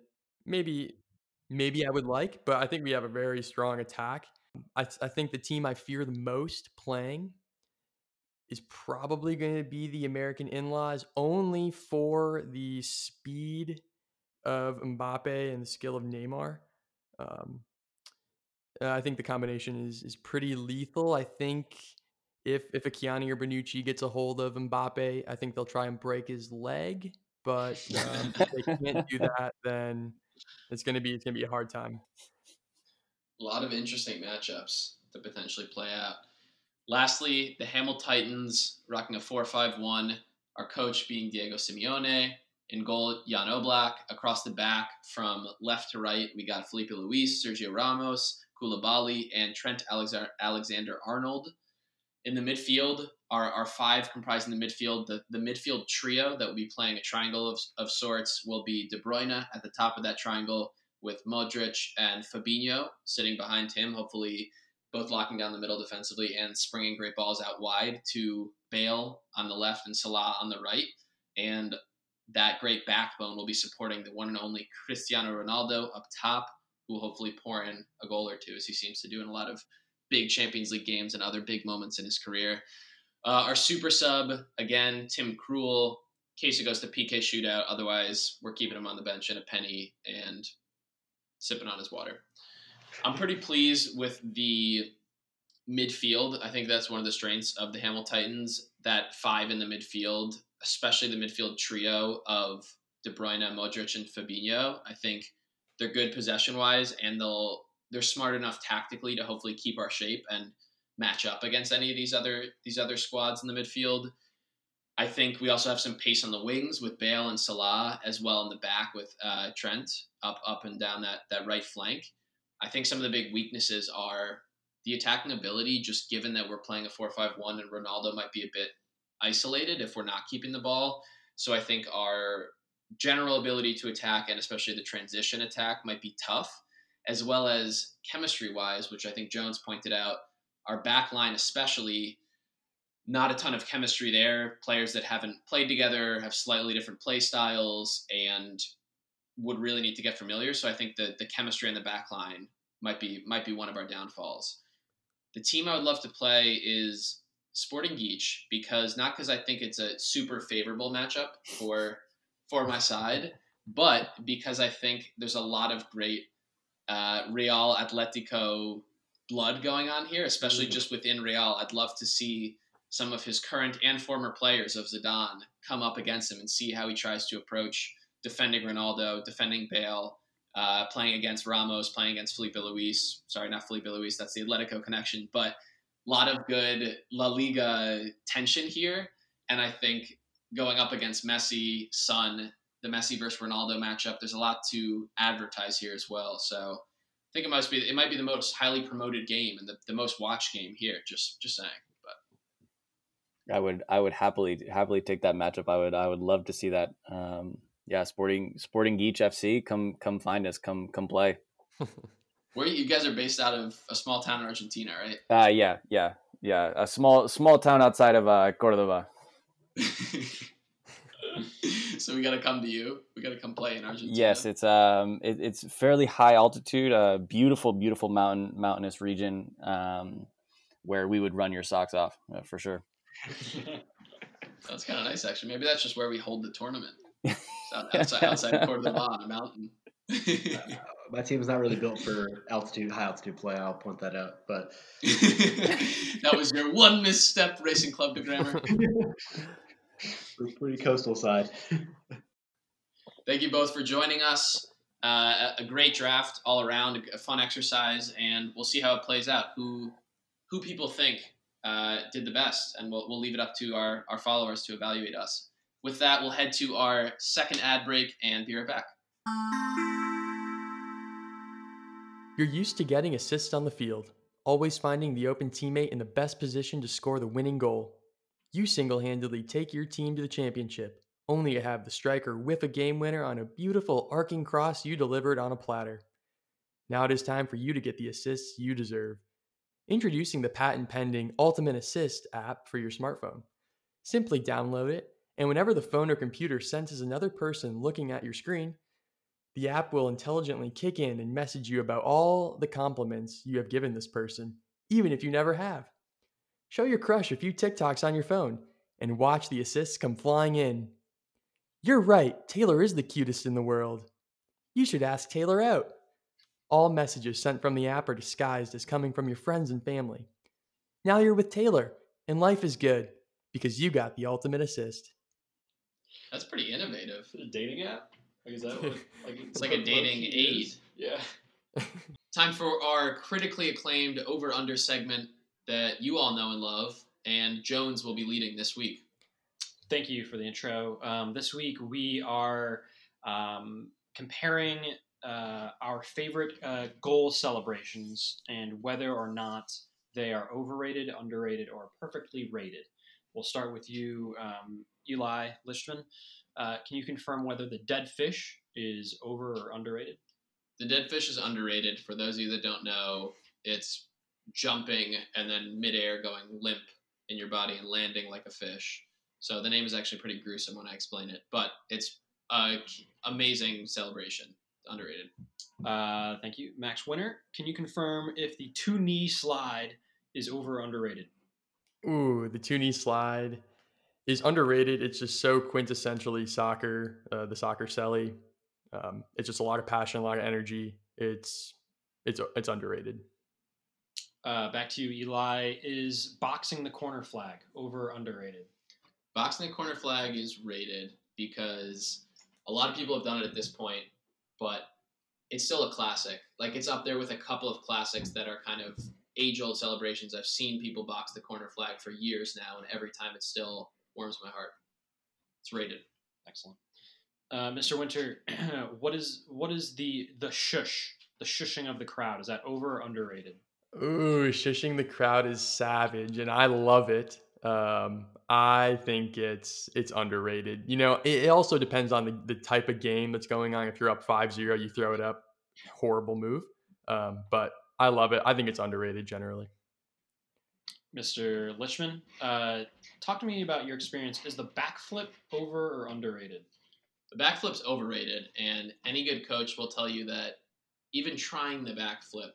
maybe I would like, but I think we have a very strong attack. I think the team I fear the most playing is probably going to be the American In-Laws, only for the speed of Mbappe and the skill of Neymar. I think the combination is pretty lethal. I think if a Chiellini or Bonucci gets a hold of Mbappe, I think they'll try and break his leg. But if they can't do that, then it's going to be a hard time. A lot of interesting matchups to potentially play out. Lastly, the Hamiltitans rocking a 4-5-1. Our coach being Diego Simeone. In goal, Jan Oblak. Across the back from left to right, we got Felipe Luis, Sergio Ramos, Koulibaly, and Trent Alexander-Arnold. In the midfield, our five comprising the midfield. The midfield trio that will be playing a triangle of sorts will be De Bruyne at the top of that triangle, with Modric and Fabinho sitting behind him, hopefully both locking down the middle defensively and springing great balls out wide to Bale on the left and Salah on the right. And that great backbone will be supporting the one and only Cristiano Ronaldo up top, who will hopefully pour in a goal or two, as he seems to do in a lot of big Champions League games and other big moments in his career. Our super sub, again, Tim Krul, in case it goes to PK shootout. Otherwise, we're keeping him on the bench and a penny and sipping on his water. I'm pretty pleased with the midfield. I think that's one of the strengths of the Hamiltitans, that five in the midfield, especially the midfield trio of De Bruyne, Modric, and Fabinho. I think they're good possession-wise, and they're smart enough tactically to hopefully keep our shape and match up against any of these other squads in the midfield. I think we also have some pace on the wings with Bale and Salah, as well in the back with Trent up and down that right flank. I think some of the big weaknesses are the attacking ability, just given that we're playing a 4-5-1 and Ronaldo might be a bit isolated if we're not keeping the ball. So I think our general ability to attack, and especially the transition attack, might be tough, as well as chemistry-wise, which I think Jones pointed out, our back line especially, not a ton of chemistry there. Players that haven't played together, have slightly different play styles, and would really need to get familiar. So I think that the chemistry in the back line might be one of our downfalls. The team I would love to play is Sporting Gijón, because I think it's a super favorable matchup for my side, but because I think there's a lot of great Real Atletico blood going on here, especially just within Real. I'd love to see some of his current and former players of Zidane come up against him and see how he tries to approach defending Ronaldo, defending Bale, playing against Ramos, playing against Felipe Luis. Sorry, not Felipe Luis. That's the Atletico connection. But a lot of good La Liga tension here. And I think going up against Messi, Son, the Messi versus Ronaldo matchup, there's a lot to advertise here as well. So I think it might be the most highly promoted game and the most watched game here. Just saying. But I would happily take that matchup. I would love to see that. Yeah, Sporting Gijón FC, come find us, come play. Where you guys are based out of a small town in Argentina, right? Yeah, a small town outside of Córdoba. So we got to come to you. We got to come play in Argentina. Yes, it's fairly high altitude, a beautiful mountainous region, where we would run your socks off for sure. That's kind of nice, actually. Maybe that's just where we hold the tournament. Outside of Cordoba on a mountain. My team is not really built for high altitude play. I'll point that out. But that was your one misstep, Racing Club de Grammer. We're pretty coastal side. Thank you both for joining us. A great draft all around, a fun exercise, and we'll see how it plays out. Who people think did the best, and we'll leave it up to our followers to evaluate us. With that, we'll head to our second ad break and be right back. You're used to getting assists on the field, always finding the open teammate in the best position to score the winning goal. You single-handedly take your team to the championship, only to have the striker whiff a game winner on a beautiful arcing cross you delivered on a platter. Now it is time for you to get the assists you deserve. Introducing the patent-pending Ultimate Assist app for your smartphone. Simply download it, and whenever the phone or computer senses another person looking at your screen, the app will intelligently kick in and message you about all the compliments you have given this person, even if you never have. Show your crush a few TikToks on your phone and watch the assists come flying in. You're right, Taylor is the cutest in the world. You should ask Taylor out. All messages sent from the app are disguised as coming from your friends and family. Now you're with Taylor, and life is good because you got the ultimate assist. That's pretty innovative. A dating app? Like, is that what, like, it's like a dating aid. Yeah. Time for our critically acclaimed over-under segment that you all know and love, and Jones will be leading this week. Thank you for the intro. This week we are comparing our favorite goal celebrations and whether or not they are overrated, underrated, or perfectly rated. We'll start with you, Eli Lichtman. Can you confirm whether the dead fish is over or underrated? The dead fish is underrated. For those of you that don't know, it's jumping and then midair going limp in your body and landing like a fish. So the name is actually pretty gruesome when I explain it, but it's an amazing celebration. Underrated. Thank you. Max Winner, can you confirm if the two-knee slide is over or underrated? Ooh, the two-knee slide is underrated. It's just so quintessentially soccer, the soccer celly. It's just a lot of passion, a lot of energy. It's underrated. Back to you, Eli. Is boxing the corner flag over or underrated? Boxing the corner flag is rated because a lot of people have done it at this point, but it's still a classic. Like, it's up there with a couple of classics that are kind of age-old celebrations. I've seen people box the corner flag for years now, and every time it still warms my heart. It's rated. Excellent. Mr. Winter, what is the shush, the shushing of the crowd? Is that over or underrated? Ooh, shushing the crowd is savage, and I love it. I think it's underrated. You know, it also depends on the type of game that's going on. If you're up 5-0, you throw it up. Horrible move. But I love it. I think it's underrated generally. Mr. Lichman, talk to me about your experience. Is the backflip over or underrated? The backflip's overrated, and any good coach will tell you that even trying the backflip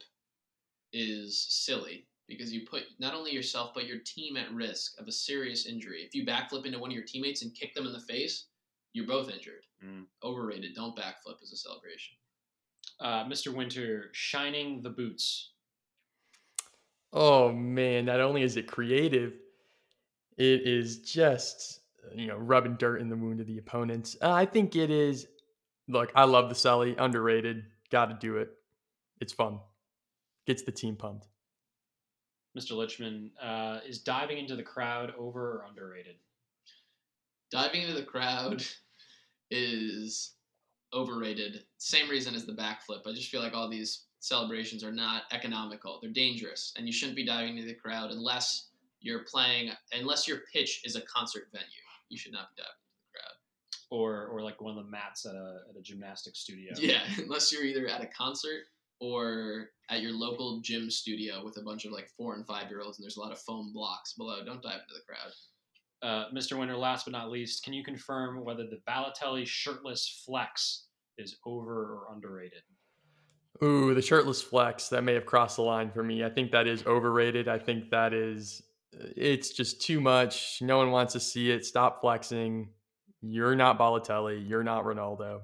is silly, because you put not only yourself but your team at risk of a serious injury. If you backflip into one of your teammates and kick them in the face, you're both injured. Mm. Overrated. Don't backflip as a celebration. Mr. Winter, shining the boots. Oh, man. Not only is it creative, it is just, rubbing dirt in the wound of the opponents. I think it is. Look, I love the celly. Underrated. Got to do it. It's fun. Gets the team pumped. Mr. Lichman, is diving into the crowd over or underrated? Diving into the crowd is overrated. Same reason as the backflip. I just feel like all these celebrations are not economical. They're dangerous, and you shouldn't be diving into the crowd unless your pitch is a concert venue. You should not be diving into the crowd. Or like one of the mats at a gymnastics studio. Yeah, unless you're either at a concert or at your local gym studio with a bunch of 4 and 5 year olds, and there's a lot of foam blocks below. Don't dive into the crowd. Mr. Winter, last but not least, can you confirm whether the Balotelli shirtless flex is over or underrated? Ooh, the shirtless flex, that may have crossed the line for me. I think that is overrated. I think it's just too much. No one wants to see it. Stop flexing. You're not Balotelli. You're not Ronaldo.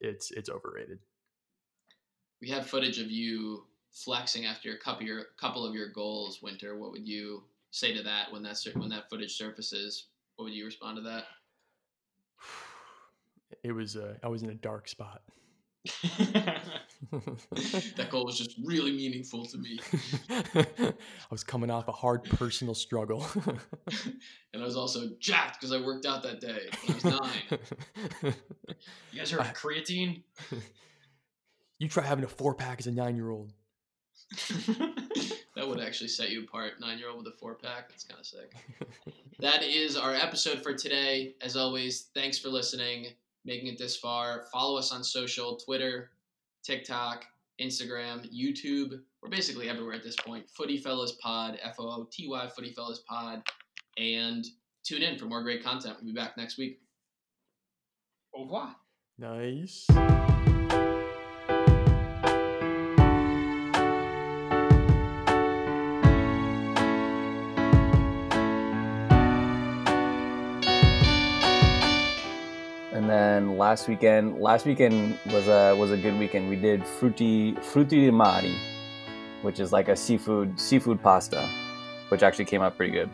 It's overrated. We had footage of you flexing after a couple of your goals, Winter. What would you say to that when that footage surfaces? What would you respond to that? It was I was in a dark spot. That goal was just really meaningful to me. I was coming off a hard personal struggle. And I was also jacked because I worked out that day when I was 9. You guys heard of creatine? You try having a 4-pack as a 9-year-old. That would actually set you apart. 9-year-old with a 4-pack. That's kind of sick. That is our episode for today. As always, thanks for listening, making it this far. Follow us on social, Twitter, TikTok, Instagram, YouTube. We're basically everywhere at this point. Footy Fellas Pod, FOOTY, Footy Fellas Pod. And tune in for more great content. We'll be back next week. Au revoir. Nice. And last weekend was a good weekend. We did frutti di mari, which is like a seafood pasta, which actually came out pretty good.